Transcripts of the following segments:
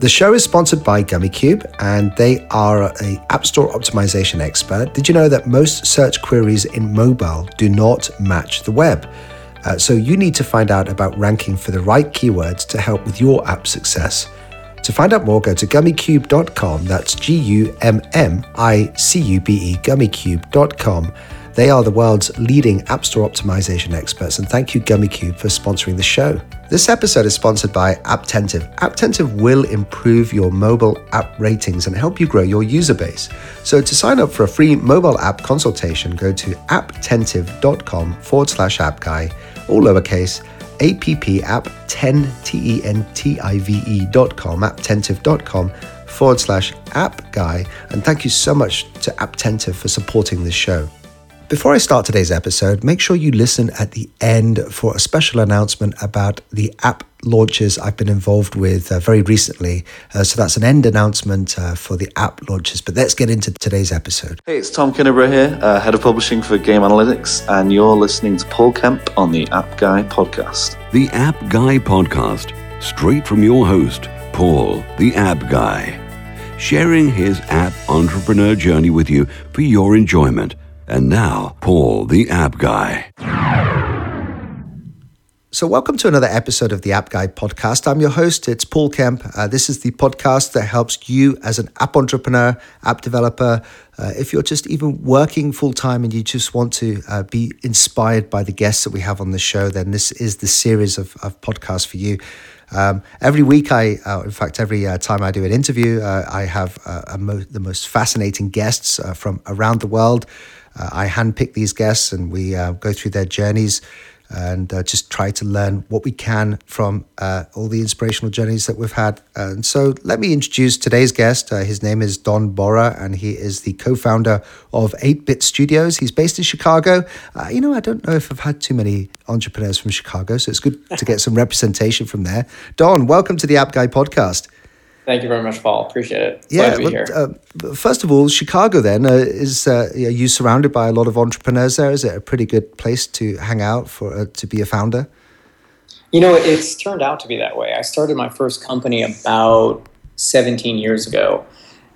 The show is sponsored by Gummicube, and they are an App Store optimization expert. Did you know that most search queries in mobile do not match the web? So you need to find out about ranking for the right keywords to help with your app success. To find out more, go to gummicube.com. That's Gummicube, gummicube.com. They are the world's leading App Store optimization experts, and thank you, Gummicube, for sponsoring the show. This episode is sponsored by Apptentive. Apptentive will improve your mobile app ratings and help you grow your user base. So to sign up for a free mobile app consultation, go to apptentive.com/appguy, all lowercase, apptentive.com, apptentive.com/appguy. And thank you so much to Apptentive for supporting this show. Before I start today's episode, make sure you listen at the end for a special announcement about the app launches I've been involved with very recently. So that's an end announcement for the app launches. But let's get into today's episode. Hey, it's Tom Kinneborough here, Head of Publishing for Game Analytics, and you're listening to Paul Kemp on the App Guy Podcast. The App Guy Podcast, straight from your host, Paul, the App Guy, sharing his app entrepreneur journey with you for your enjoyment. And now, Paul, the App Guy. So welcome to another episode of the App Guy Podcast. I'm your host, it's Paul Kemp. This is the podcast that helps you as an app entrepreneur, app developer. If you're just even working full-time and you just want to be inspired by the guests that we have on the show, then this is the series of podcasts for you. Every week, every time I do an interview, I have the most fascinating guests from around the world. I handpick these guests and we go through their journeys and just try to learn what we can from all the inspirational journeys that we've had. And so let me introduce today's guest. His name is Don Bora, and he is the co-founder of 8-Bit Studios. He's based in Chicago. I don't know if I've had too many entrepreneurs from Chicago, so it's good to get some representation from there. Don, welcome to the App Guy Podcast. Thank you very much, Paul. Appreciate it. Yeah, glad to be here. First of all, Chicago then, are you surrounded by a lot of entrepreneurs there? Is it a pretty good place to hang out to be a founder? You know, it's turned out to be that way. I started my first company about 17 years ago.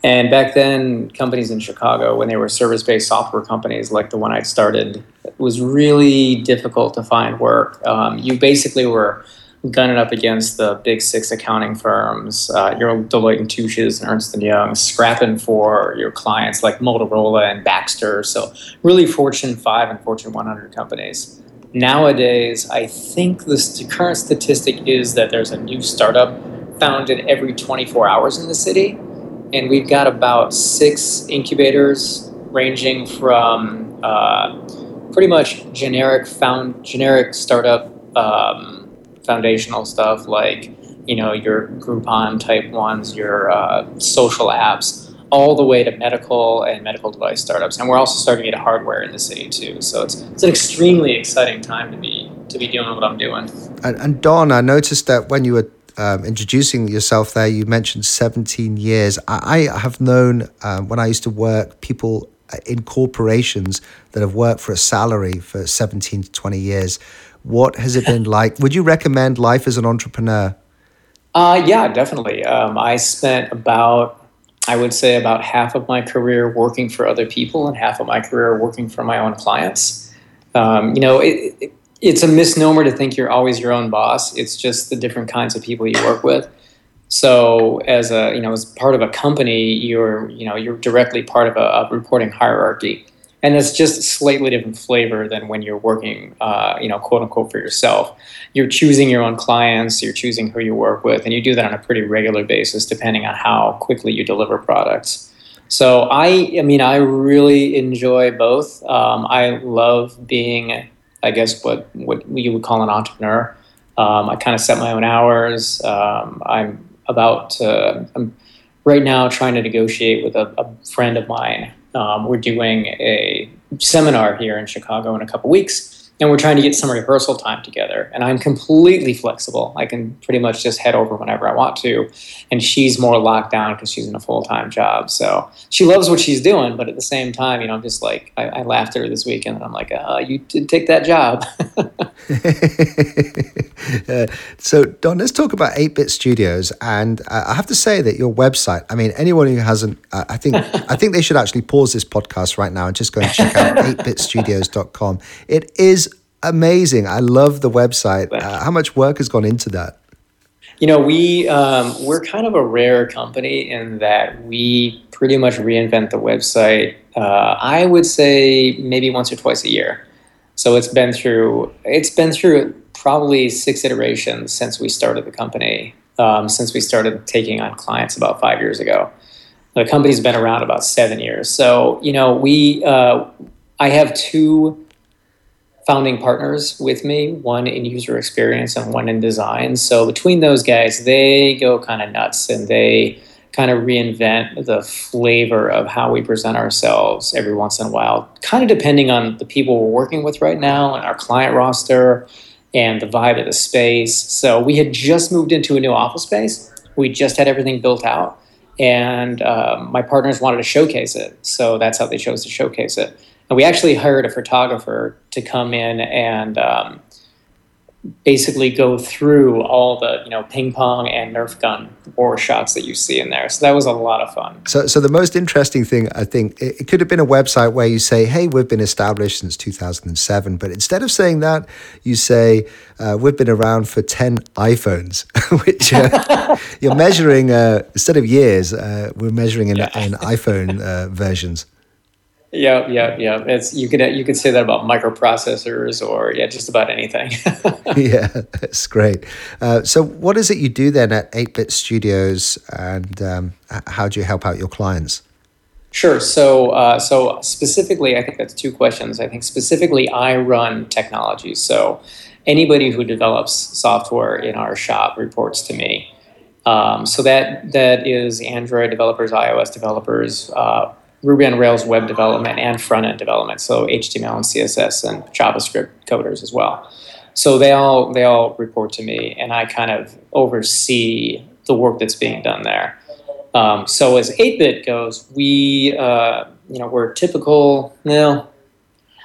And back then, companies in Chicago, when they were service-based software companies like the one I started, it was really difficult to find work. You basically were gunning up against the big six accounting firms, your Deloitte and Touches and Ernst and Young, scrapping for your clients like Motorola and Baxter. So really Fortune 5 and Fortune 100 companies. Nowadays, I think the current statistic is that there's a new startup founded every 24 hours in the city. And we've got about 6 incubators ranging from pretty much generic startup foundational stuff like, your Groupon type ones, your social apps, all the way to medical and medical device startups. And we're also starting to get hardware in the city too. So it's an extremely exciting time to be doing what I'm doing. And Don, I noticed that when you were introducing yourself there, you mentioned 17 years. I have known when I used to work, people in corporations that have worked for a salary for 17 to 20 years. What has it been like? Would you recommend life as an entrepreneur? Yeah, definitely. I spent about half of my career working for other people and half of my career working for my own clients. It's a misnomer to think you're always your own boss. It's just the different kinds of people you work with. So as part of a company, you're directly part of a reporting hierarchy. And it's just a slightly different flavor than when you're working, quote unquote, for yourself. You're choosing your own clients, you're choosing who you work with, and you do that on a pretty regular basis, depending on how quickly you deliver products. So I really enjoy both. I love being, I guess, what you would call an entrepreneur. I kind of set my own hours. I'm right now trying to negotiate with a friend of mine. We're doing a seminar here in Chicago in a couple weeks, and we're trying to get some rehearsal time together. And I'm completely flexible. I can pretty much just head over whenever I want to. And she's more locked down because she's in a full-time job. So she loves what she's doing, but at the same time, you know, I'm just like, I laughed at her this weekend and I'm like, you did take that job. So Don, let's talk about 8-Bit Studios. And I have to say that your website, I mean, anyone who hasn't, I think they should actually pause this podcast right now and just go and check out 8bitstudios.com. It is amazing. I love the website. How much work has gone into that? You know, we're kind of a rare company in that we pretty much reinvent the website, I would say maybe once or twice a year. So it's been through probably 6 iterations since we started the company, since we started taking on clients about 5 years ago. The company's been around about 7 years. So, you know, I have 2 founding partners with me, one in user experience and one in design. So between those guys, they go kind of nuts and they kind of reinvent the flavor of how we present ourselves every once in a while, kind of depending on the people we're working with right now and our client roster and the vibe of the space. So we had just moved into a new office space. We just had everything built out. And my partners wanted to showcase it. So that's how they chose to showcase it. And we actually hired a photographer to come in and basically go through all the, you know, ping pong and Nerf gun war shots that you see in there. So that was a lot of fun. So the most interesting thing, I think, it could have been a website where you say, hey, we've been established since 2007. But instead of saying that, you say, we've been around for 10 iPhones, which you're measuring, instead of years, we're measuring in iPhone versions. Yeah. You could say that about microprocessors or just about anything. Yeah, that's great. So what is it you do then at 8-Bit Studios, and how do you help out your clients? Sure. So specifically, I think that's 2 questions. I think specifically, I run technology. So anybody who develops software in our shop reports to me. So that is Android developers, iOS developers, Ruby on Rails web development and front-end development, so HTML and CSS and JavaScript coders as well. So they all report to me, and I kind of oversee the work that's being done there. So as 8-Bit goes, we're typical. I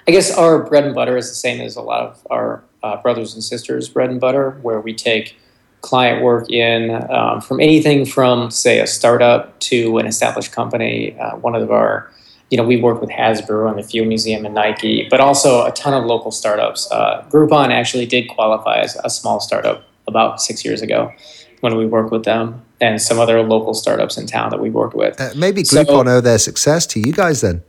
guess our bread and butter is the same as a lot of our brothers and sisters' bread and butter, where we take client work in from anything from, say, a startup to an established company. One of our, we work with Hasbro and the Field Museum and Nike, but also a ton of local startups. Groupon actually did qualify as a small startup about 6 years ago when we worked with them, and some other local startups in town that we worked with. Maybe Groupon owe their success to you guys then.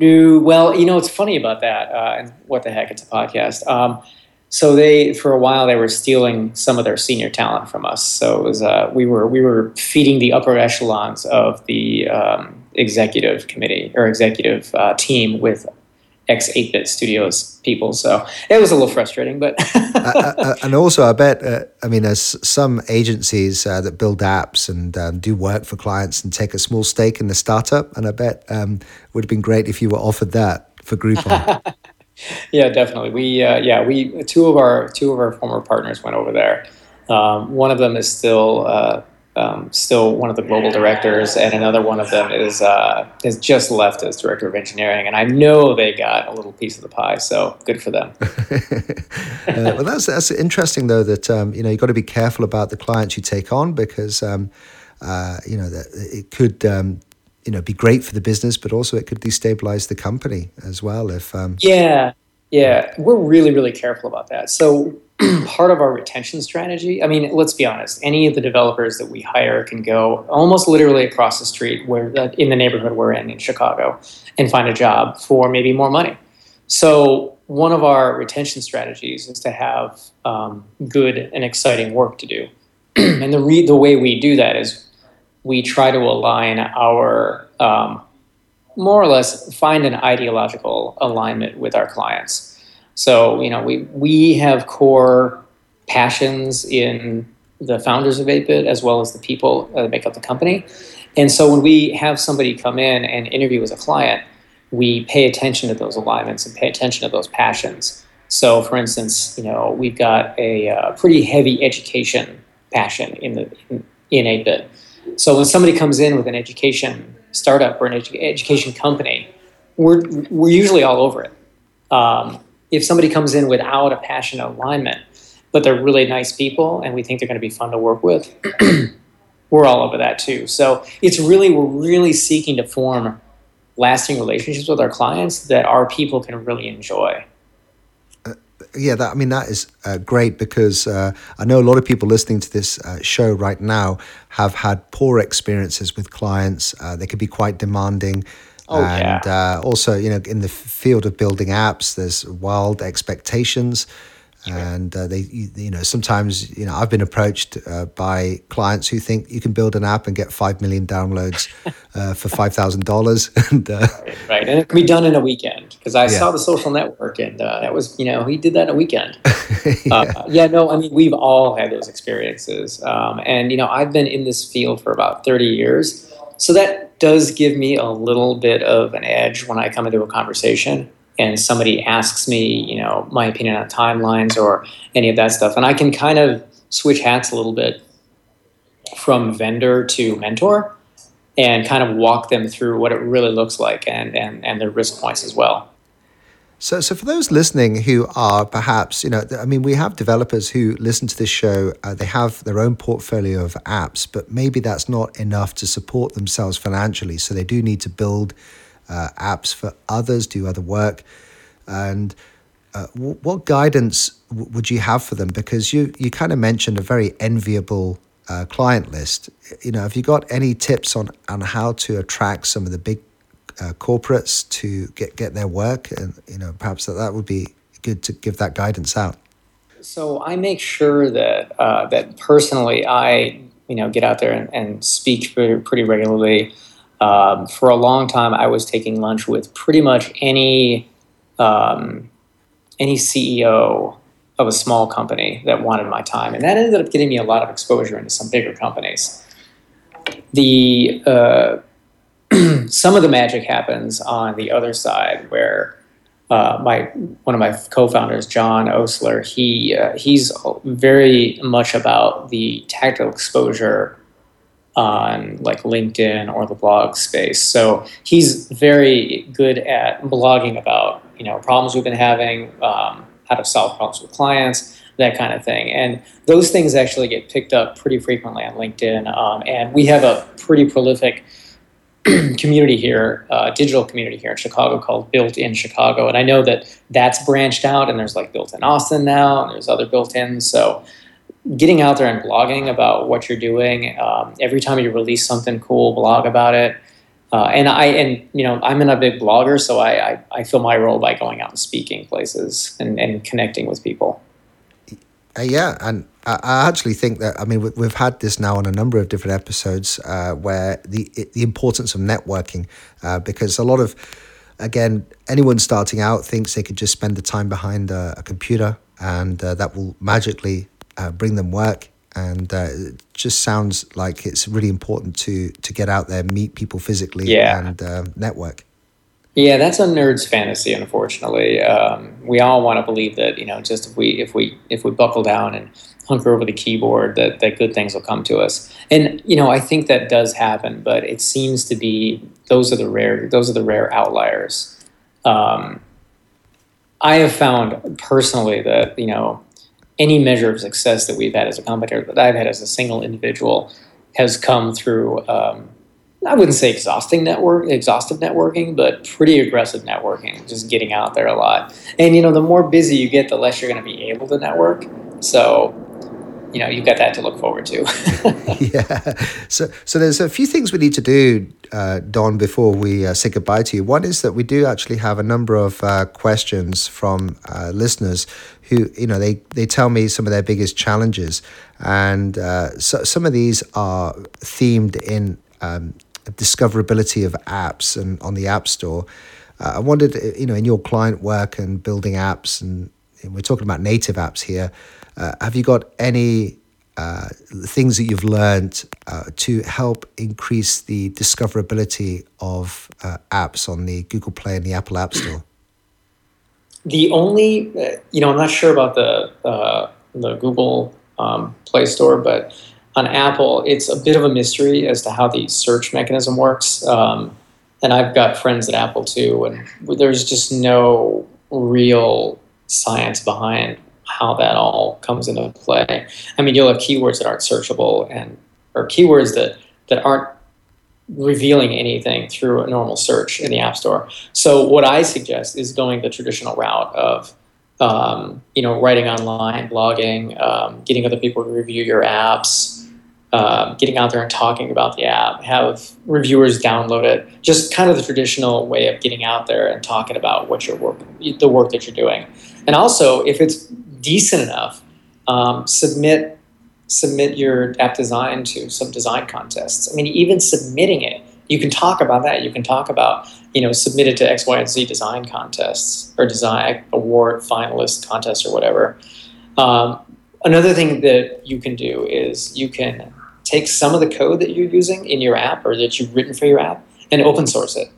Well, it's funny about that. And what the heck, it's a podcast. So for a while, they were stealing some of their senior talent from us. So it was we were feeding the upper echelons of the executive committee or executive team with ex-8-Bit Studios people. So it was a little frustrating, but... and also, I bet, there's some agencies that build apps and do work for clients and take a small stake in the startup. And I bet it would have been great if you were offered that for Groupon. Yeah, definitely. We two of our former partners went over there. One of them is still one of the global directors, and another one of them has just left as director of engineering. And I know they got a little piece of the pie, so good for them. Well, that's interesting though. That you've got to be careful about the clients you take on because that it could. Be great for the business, but also it could destabilize the company as well. If we're really, really careful about that. So part of our retention strategy, let's be honest, any of the developers that we hire can go almost literally across the street in the neighborhood we're in Chicago and find a job for maybe more money. So one of our retention strategies is to have good and exciting work to do. And the way we do that is we try to align our, more or less find an ideological alignment with our clients. So, we have core passions in the founders of 8-Bit as well as the people that make up the company. And so when we have somebody come in and interview as a client, we pay attention to those alignments and pay attention to those passions. So, for instance, you know, we've got a pretty heavy education passion in 8-Bit. So when somebody comes in with an education startup or an education company, we're usually all over it. If somebody comes in without a passion alignment, but they're really nice people and we think they're going to be fun to work with, we're all over that too. So it's really, we're really seeking to form lasting relationships with our clients that our people can really enjoy. Yeah, that, I mean, that is great, because I know a lot of people listening to this show right now have had poor experiences with clients. They could be quite demanding. Also, you know, in the field of building apps, there's wild expectations. Sure. And sometimes, you know, I've been approached by clients who think you can build an app and get 5 million downloads for $5,000. Right. And it can be done in a weekend, because I saw The Social Network, and that was, you know, he did that in a weekend. We've all had those experiences. And, you know, I've been in this field for about 30 years. So that does give me a little bit of an edge when I come into a conversation and somebody asks me, you know, my opinion on timelines or any of that stuff. And I can kind of switch hats a little bit from vendor to mentor and kind of walk them through what it really looks like and their risk points as well. So for those listening who are perhaps, you know, I mean, we have developers who listen to this show, they have their own portfolio of apps, but maybe that's not enough to support themselves financially. So they do need to build apps for others, do other work. And what guidance would you have for them? Because you kind of mentioned a very enviable client list. You know, have you got any tips on how to attract some of the big corporates to get their work? And, you know, perhaps that would be good to give that guidance out. So I make sure that that personally I, you know, get out there and speak pretty regularly. For a long time, I was taking lunch with pretty much any CEO of a small company that wanted my time, and that ended up getting me a lot of exposure into some bigger companies. The some of the magic happens on the other side, where one of my co-founders, John Osler, he's very much about the tactical exposure on like LinkedIn or the blog space. So he's very good at blogging about, you know, problems we've been having, how to solve problems with clients, that kind of thing. And those things actually get picked up pretty frequently on LinkedIn. And we have a pretty prolific community here, digital community here in Chicago called Built In Chicago. And I know that that's branched out, and there's like Built In Austin now, and there's other Built Ins. So getting out there and blogging about what you're doing. Every time you release something cool, blog about it. I'm not a big blogger, so I fill my role by going out and speaking places and connecting with people. Yeah, and I actually think that, I mean, we've had this now on a number of different episodes where the importance of networking, because a lot of, again, anyone starting out thinks they could just spend the time behind a computer and that will magically bring them work, and it just sounds like it's really important to get out there, meet people physically, and network. Yeah, that's a nerd's fantasy, unfortunately. We all want to believe that, you know, just if we buckle down and hunker over the keyboard, that good things will come to us. And, you know, I think that does happen, but it seems to be those are the rare outliers. I have found personally that, you know, any measure of success that we've had as a company, or that I've had as a single individual, has come through, I wouldn't say exhaustive networking, but pretty aggressive networking, just getting out there a lot. And, you know, the more busy you get, the less you're going to be able to network. So, you know, you've got that to look forward to. Yeah. So there's a few things we need to do, Don, before we say goodbye to you. One is that we do actually have a number of questions from listeners who, you know, they tell me some of their biggest challenges. And so some of these are themed in discoverability of apps and on the App Store. I wondered, you know, in your client work and building apps, and we're talking about native apps here, have you got any things that you've learned to help increase the discoverability of apps on the Google Play and the Apple App Store? The only, I'm not sure about the Google Play Store, but on Apple, it's a bit of a mystery as to how the search mechanism works. And I've got friends at Apple too, and there's just no real science behind how that all comes into play. I mean, you'll have keywords that aren't searchable or keywords that aren't revealing anything through a normal search in the App Store. So what I suggest is going the traditional route of writing online, blogging, getting other people to review your apps, getting out there and talking about the app, have reviewers download it, just kind of the traditional way of getting out there and talking about the work that you're doing. And also, if it's decent enough, submit your app design to some design contests. I mean, even submitting it, you can talk about that. You can talk about, submit it to X, Y, and Z design contests or design award finalist contests or whatever. Another thing that you can do is you can take some of the code that you're using in your app or that you've written for your app and open source it.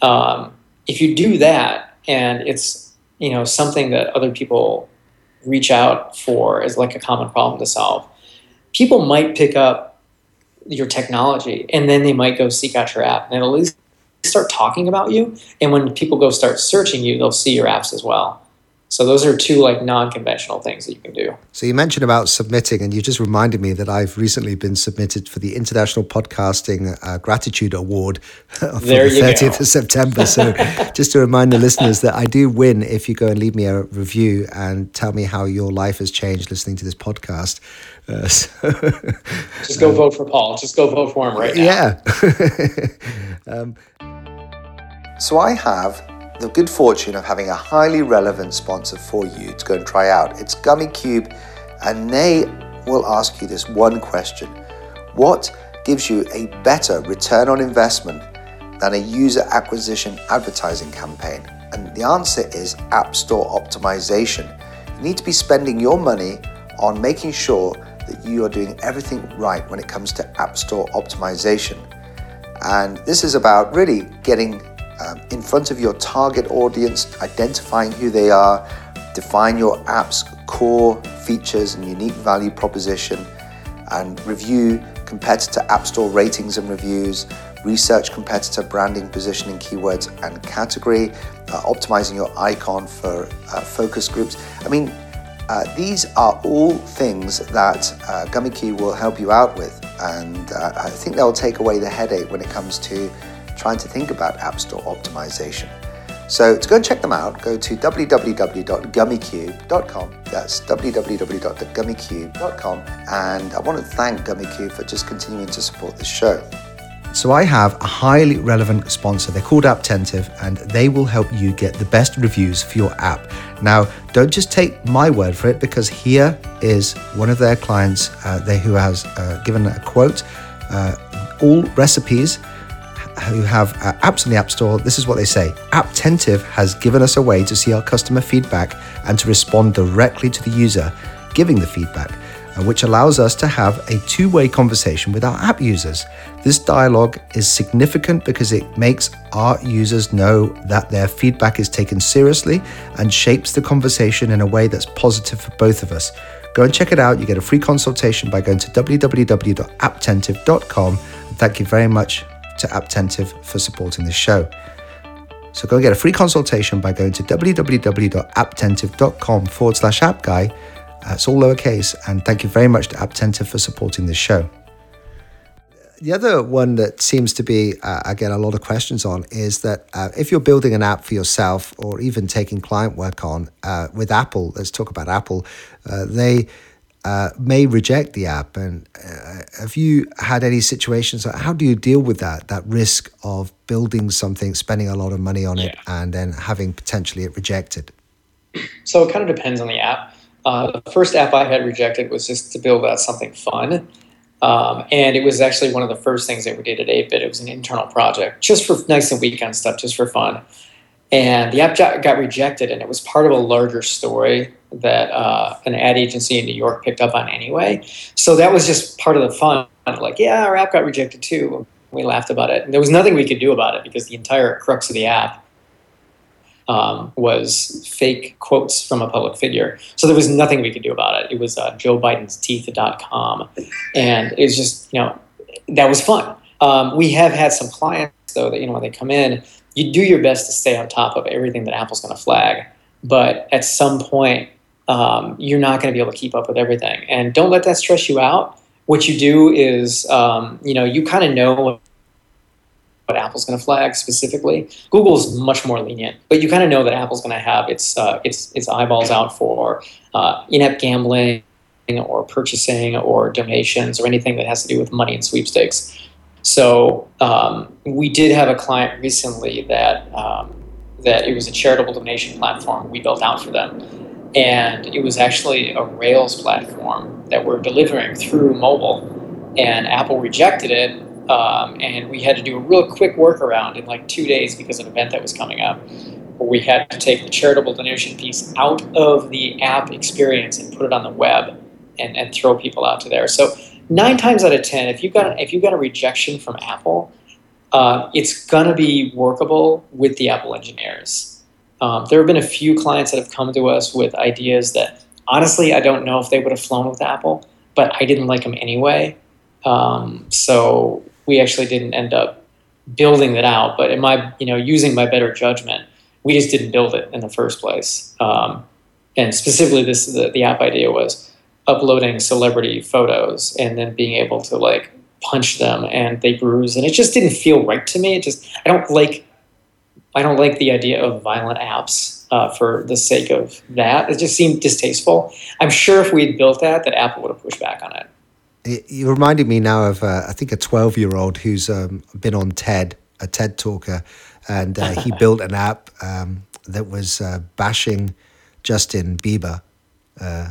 If you do that and it's, something that other people reach out for as like a common problem to solve, people might pick up your technology and then they might go seek out your app and at least start talking about you. And when people go start searching you, they'll see your apps as well. So those are two non-conventional things that you can do. So you mentioned about submitting, and you just reminded me that I've recently been submitted for the International Podcasting Gratitude Award on the 30th of September. So just to remind the listeners that I do win if you go and leave me a review and tell me how your life has changed listening to this podcast. Just go vote for Paul. Just go vote for him right now. Yeah. So I have the good fortune of having a highly relevant sponsor for you to go and try out. It's Gummicube, and they will ask you this one question: what gives you a better return on investment than a user acquisition advertising campaign? And the answer is App Store optimization. You need to be spending your money on making sure that you are doing everything right when it comes to App Store optimization. And this is about really getting in front of your target audience, identifying who they are, define your app's core features and unique value proposition, and review competitor App Store ratings and reviews, research competitor branding, positioning, keywords, and category, optimizing your icon for focus groups. I mean, these are all things that Gummikey will help you out with, and I think they'll take away the headache when it comes to trying to think about App Store optimization. So to go and check them out, go to www.gummicube.com. That's www.gummicube.com. And I want to thank Gummicube for just continuing to support this show. So I have a highly relevant sponsor. They're called Apptentive, and they will help you get the best reviews for your app. Now, don't just take my word for it, because here is one of their clients who has given a quote, all recipes who have apps on the App Store. This is what they say: Apptentive has given us a way to see our customer feedback and to respond directly to the user giving the feedback, which allows us to have a two-way conversation with our app users. This dialogue is significant because it makes our users know that their feedback is taken seriously and shapes the conversation in a way that's positive for both of us. Go and check it out. You get a free consultation by going to www.apptentive.com. Thank you very much to Apptentive for supporting this show. So go get a free consultation by going to www.apptentive.com/appguy. It's all lowercase. And thank you very much to Apptentive for supporting this show. The other one that seems to be, I get a lot of questions on, is that if you're building an app for yourself or even taking client work on with Apple, let's talk about Apple, they may reject the app. And have you had any situations? How do you deal with that risk of building something, spending a lot of money on it, and then having potentially it rejected? So it kind of depends on the app. The first app I had rejected was just to build out something fun. And it was actually one of the first things that we did at 8-Bit. It was an internal project, just for nights and weekend stuff, just for fun. And the app got rejected, and it was part of a larger story that an ad agency in New York picked up on anyway. So that was just part of the fun. Like, yeah, our app got rejected too. We laughed about it. And there was nothing we could do about it because the entire crux of the app was fake quotes from a public figure. So there was nothing we could do about it. It was JoeBiden'sTeeth.com. And it was just, you know, that was fun. We have had some clients, though, that, you know, when they come in, you do your best to stay on top of everything that Apple's going to flag. But at some point, you're not going to be able to keep up with everything. And don't let that stress you out. What you do is, you know, you kind of know what Apple's going to flag specifically. Google's much more lenient, but you kind of know that Apple's going to have its eyeballs out for in-app gambling or purchasing or donations or anything that has to do with money and sweepstakes. So we did have a client recently that that it was a charitable donation platform we built out for them. And it was actually a Rails platform that we're delivering through mobile. And Apple rejected it. And we had to do a real quick workaround in like 2 days because of an event that was coming up, where we had to take the charitable donation piece out of the app experience and put it on the web and throw people out to there. So 9 times out of 10, if you've got a rejection from Apple, it's gonna be workable with the Apple engineers. There have been a few clients that have come to us with ideas that honestly I don't know if they would have flown with Apple, but I didn't like them anyway. So we actually didn't end up building that out, but using my better judgment, we just didn't build it in the first place. And specifically the app idea was uploading celebrity photos and then being able to like punch them and they bruise. And it just didn't feel right to me. I don't like the idea of violent apps for the sake of that. It just seemed distasteful. I'm sure if we had built that Apple would have pushed back on it. You reminded me now of, I think, a 12-year-old who's been on TED, a TED talker, and he built an app that was bashing Justin Bieber. He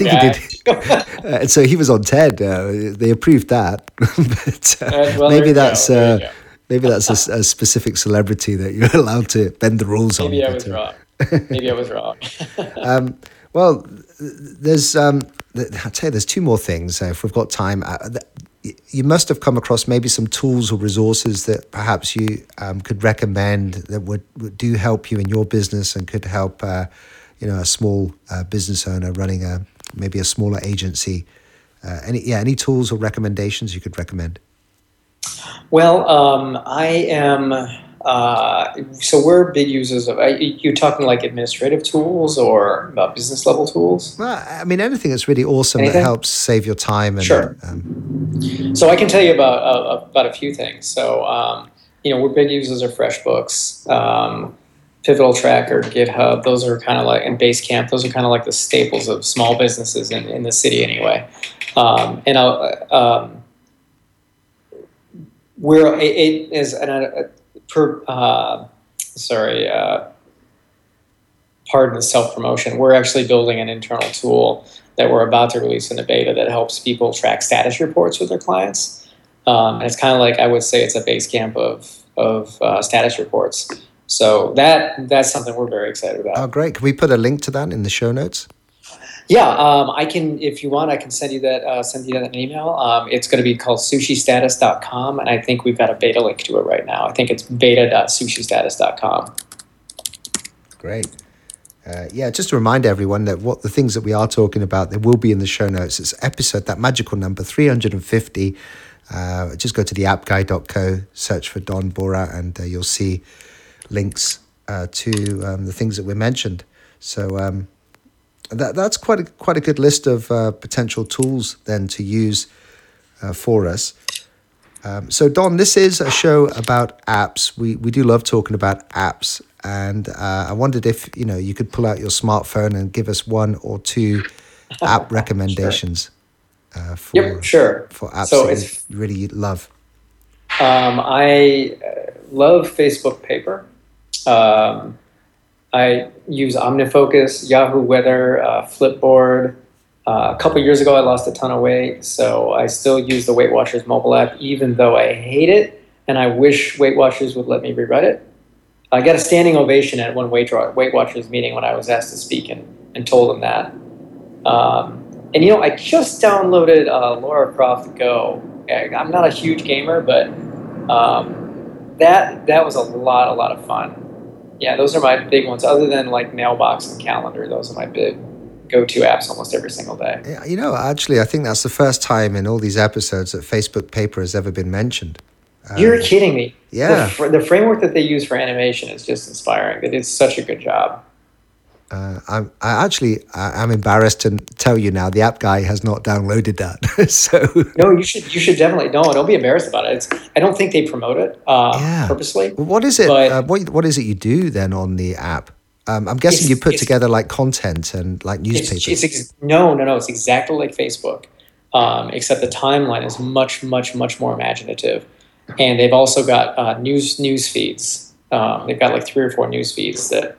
did. So he was on TED. They approved that. Maybe that's a specific celebrity that you're allowed to bend the rules on. Maybe I was wrong. Well, there's... I'll tell you, there's 2 more things. If we've got time, you must have come across maybe some tools or resources that perhaps you could recommend that would do help you in your business and could help, a small business owner running maybe a smaller agency. Any tools or recommendations you could recommend? Well, I am. So we're big users of, you're talking like administrative tools or about business level tools? Well, I mean, anything that's really awesome that helps save your time. And, sure. So I can tell you about a few things. So, we're big users of FreshBooks, Pivotal Tracker, GitHub. Those are kind of like, and Basecamp, those are kind of like the staples of small businesses in the city anyway. Pardon the self-promotion. We're actually building an internal tool that we're about to release in a beta that helps people track status reports with their clients. And it's kind of like, I would say it's a Basecamp of status reports. So that's something we're very excited about. Oh, great. Can we put a link to that in the show notes? Yeah, I can, if you want, I can send you that email. It's going to be called sushistatus.com, and I think we've got a beta link to it right now. I think it's beta.sushistatus.com. Great. Just to remind everyone that what the things that we are talking about, they will be in the show notes. It's episode, that magical number, 350. Just go to theappguy.co, search for Don Bora, and you'll see links to the things that we mentioned. So... That's quite a good list of potential tools then to use for us. So Don, this is a show about apps. We do love talking about apps, and I wondered if you could pull out your smartphone and give us 1 or 2 app recommendations. Sure. For apps so that you really love. I love Facebook Paper. I use OmniFocus, Yahoo Weather, Flipboard. A couple years ago, I lost a ton of weight, so I still use the Weight Watchers mobile app, even though I hate it, and I wish Weight Watchers would let me rewrite it. I got a standing ovation at one Weight Watchers meeting when I was asked to speak and told them that. I just downloaded Lara Croft Go. I'm not a huge gamer, but that was a lot of fun. Yeah, those are my big ones. Other than like Mailbox and Calendar, those are my big go-to apps almost every single day. Yeah, you know, actually, I think that's the first time in all these episodes that Facebook Paper has ever been mentioned. You're kidding me. Yeah. The framework that they use for animation is just inspiring. They did such a good job. I'm embarrassed to tell you now, the app guy has not downloaded that. So no, you should definitely don't be embarrassed about it. I don't think they promote it purposely. Well, what is it? But, what is it you do then on the app? I'm guessing you put together like content and like newspapers. No. It's exactly like Facebook, except the timeline is much more imaginative, and they've also got news feeds. They've got like 3 or 4 news feeds that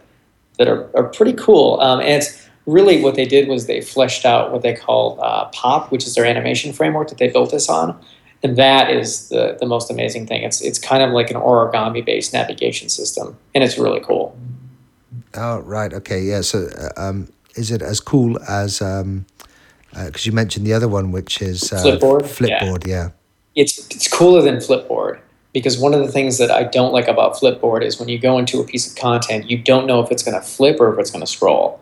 are pretty cool. And it's really what they did was they fleshed out what they call POP, which is their animation framework that they built this on. And that is the most amazing thing. It's kind of like an origami-based navigation system, and it's really cool. Oh, right. Okay, yeah. So is it as cool as, because you mentioned the other one, which is... Flipboard, yeah. It's cooler than Flipboard. Because one of the things that I don't like about Flipboard is when you go into a piece of content, you don't know if it's going to flip or if it's going to scroll.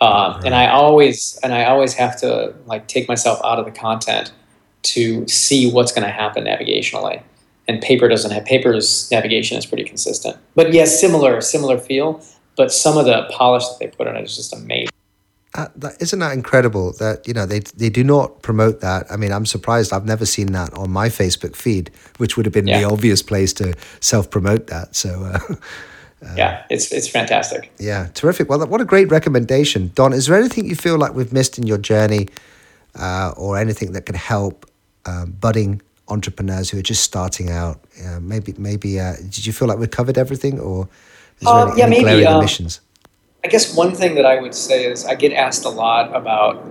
Right. And I always have to like take myself out of the content to see what's going to happen navigationally. And Paper's navigation is pretty consistent. But yes, similar feel. But some of the polish that they put on it is just amazing. Isn't that incredible that, you know, they do not promote that? I mean, I'm surprised. I've never seen that on my Facebook feed, which would have been the obvious place to self-promote that. So, yeah, it's fantastic. Yeah, terrific. Well, what a great recommendation. Don, is there anything you feel like we've missed in your journey or anything that could help budding entrepreneurs who are just starting out? Maybe did you feel like we covered everything, or is there any glaring omissions? I guess one thing that I would say is I get asked a lot about,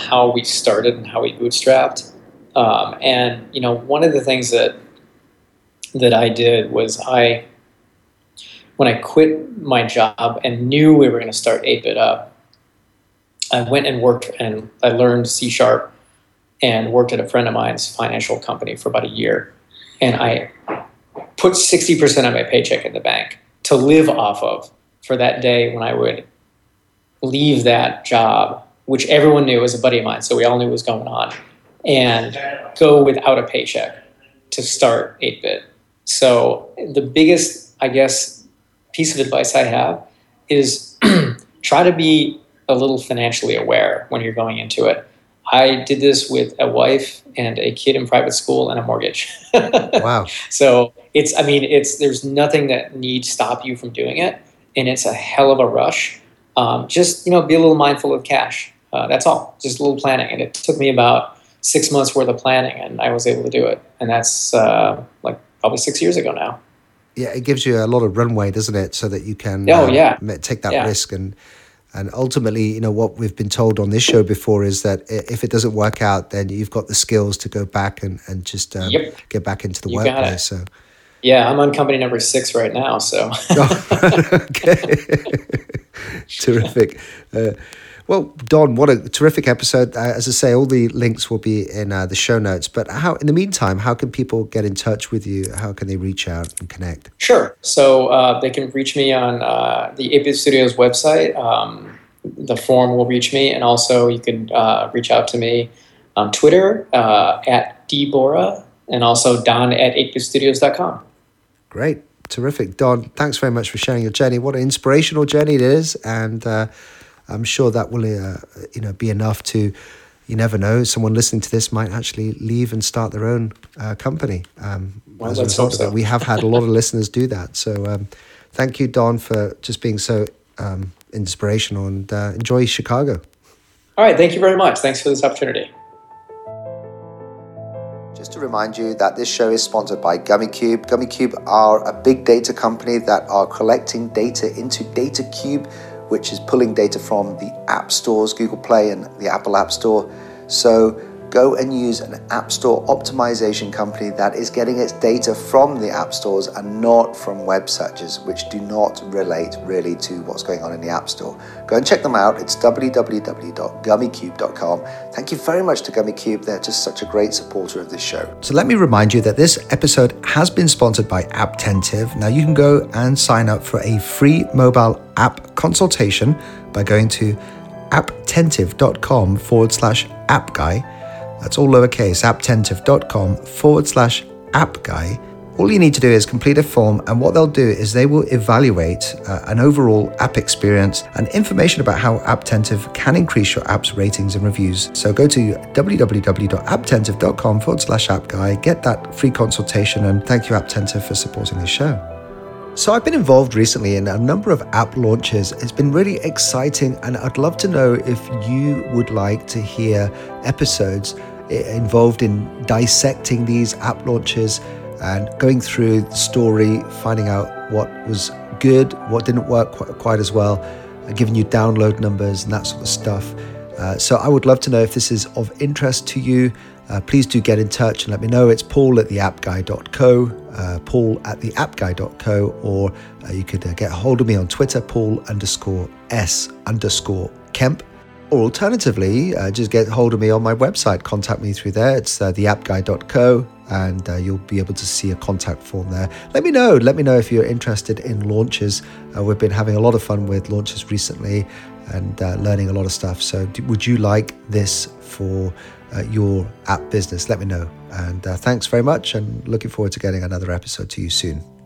how we started and how we bootstrapped. And, you know, one of the things that I did was when I quit my job and knew we were going to start 8-Bit Up, I went and worked and I learned C# and worked at a friend of mine's financial company for about a year. And I put 60% of my paycheck in the bank to live off of for that day when I would leave that job, which everyone knew was a buddy of mine, so we all knew what was going on, and go without a paycheck to start 8-Bit. So the biggest, I guess, piece of advice I have is try to be a little financially aware when you're going into it. I did this with a wife and a kid in private school and a mortgage. Wow. So there's nothing that need stop you from doing it. And it's a hell of a rush. Just be a little mindful of cash. That's all. Just a little planning. And it took me about 6 months worth of planning, and I was able to do it. And that's probably 6 years ago now. Yeah, it gives you a lot of runway, doesn't it? So that you can take that risk. And ultimately, you know, what we've been told on this show before is that if it doesn't work out, then you've got the skills to go back and just get back into the workplace. So. Yeah, I'm on company number 6 right now, so. Okay. Terrific. Well, Don, what a terrific episode. As I say, all the links will be in the show notes. But in the meantime, how can people get in touch with you? How can they reach out and connect? Sure. So they can reach me on the 8-Bit Studios website. The form will reach me. And also you can reach out to me on Twitter at @dbora. And also Don at 8bitstudios.com. Great. Terrific. Don, thanks very much for sharing your journey. What an inspirational journey it is. And I'm sure that will be enough to, you never know, someone listening to this might actually leave and start their own company. As a result of that, we have had a lot of listeners do that. So thank you, Don, for just being so inspirational, and enjoy Chicago. All right. Thank you very much. Thanks for this opportunity. Just to remind you that this show is sponsored by Gummicube. Gummicube are a big data company that are collecting data into DataCube, which is pulling data from the app stores, Google Play and the Apple App Store. So go and use an App Store optimization company that is getting its data from the app stores and not from web searches, which do not relate really to what's going on in the App Store. Go and check them out. It's www.gummicube.com. Thank you very much to Gummicube. They're just such a great supporter of this show. So let me remind you that this episode has been sponsored by Apptentive. Now you can go and sign up for a free mobile app consultation by going to apptentive.com/app guy. That's all lowercase, apptentive.com/app guy. All you need to do is complete a form, and what they'll do is they will evaluate an overall app experience and information about how Apptentive can increase your app's ratings and reviews. So go to www.apptentive.com/app guy, get that free consultation, and thank you Apptentive for supporting this show. So I've been involved recently in a number of app launches. It's been really exciting, and I'd love to know if you would like to hear episodes involved in dissecting these app launches and going through the story, finding out what was good, what didn't work quite as well, giving you download numbers and that sort of stuff. So I would love to know if this is of interest to you. Please do get in touch and let me know. It's paul@theappguy.co, paul@theappguy.co, or you could get hold of me on Twitter, paul_s_kemp, or alternatively, just get hold of me on my website. Contact me through there. It's theappguy.co, and you'll be able to see a contact form there. Let me know if you're interested in launches. We've been having a lot of fun with launches recently and learning a lot of stuff. So would you like this for your app business? Let me know. And thanks very much, and looking forward to getting another episode to you soon.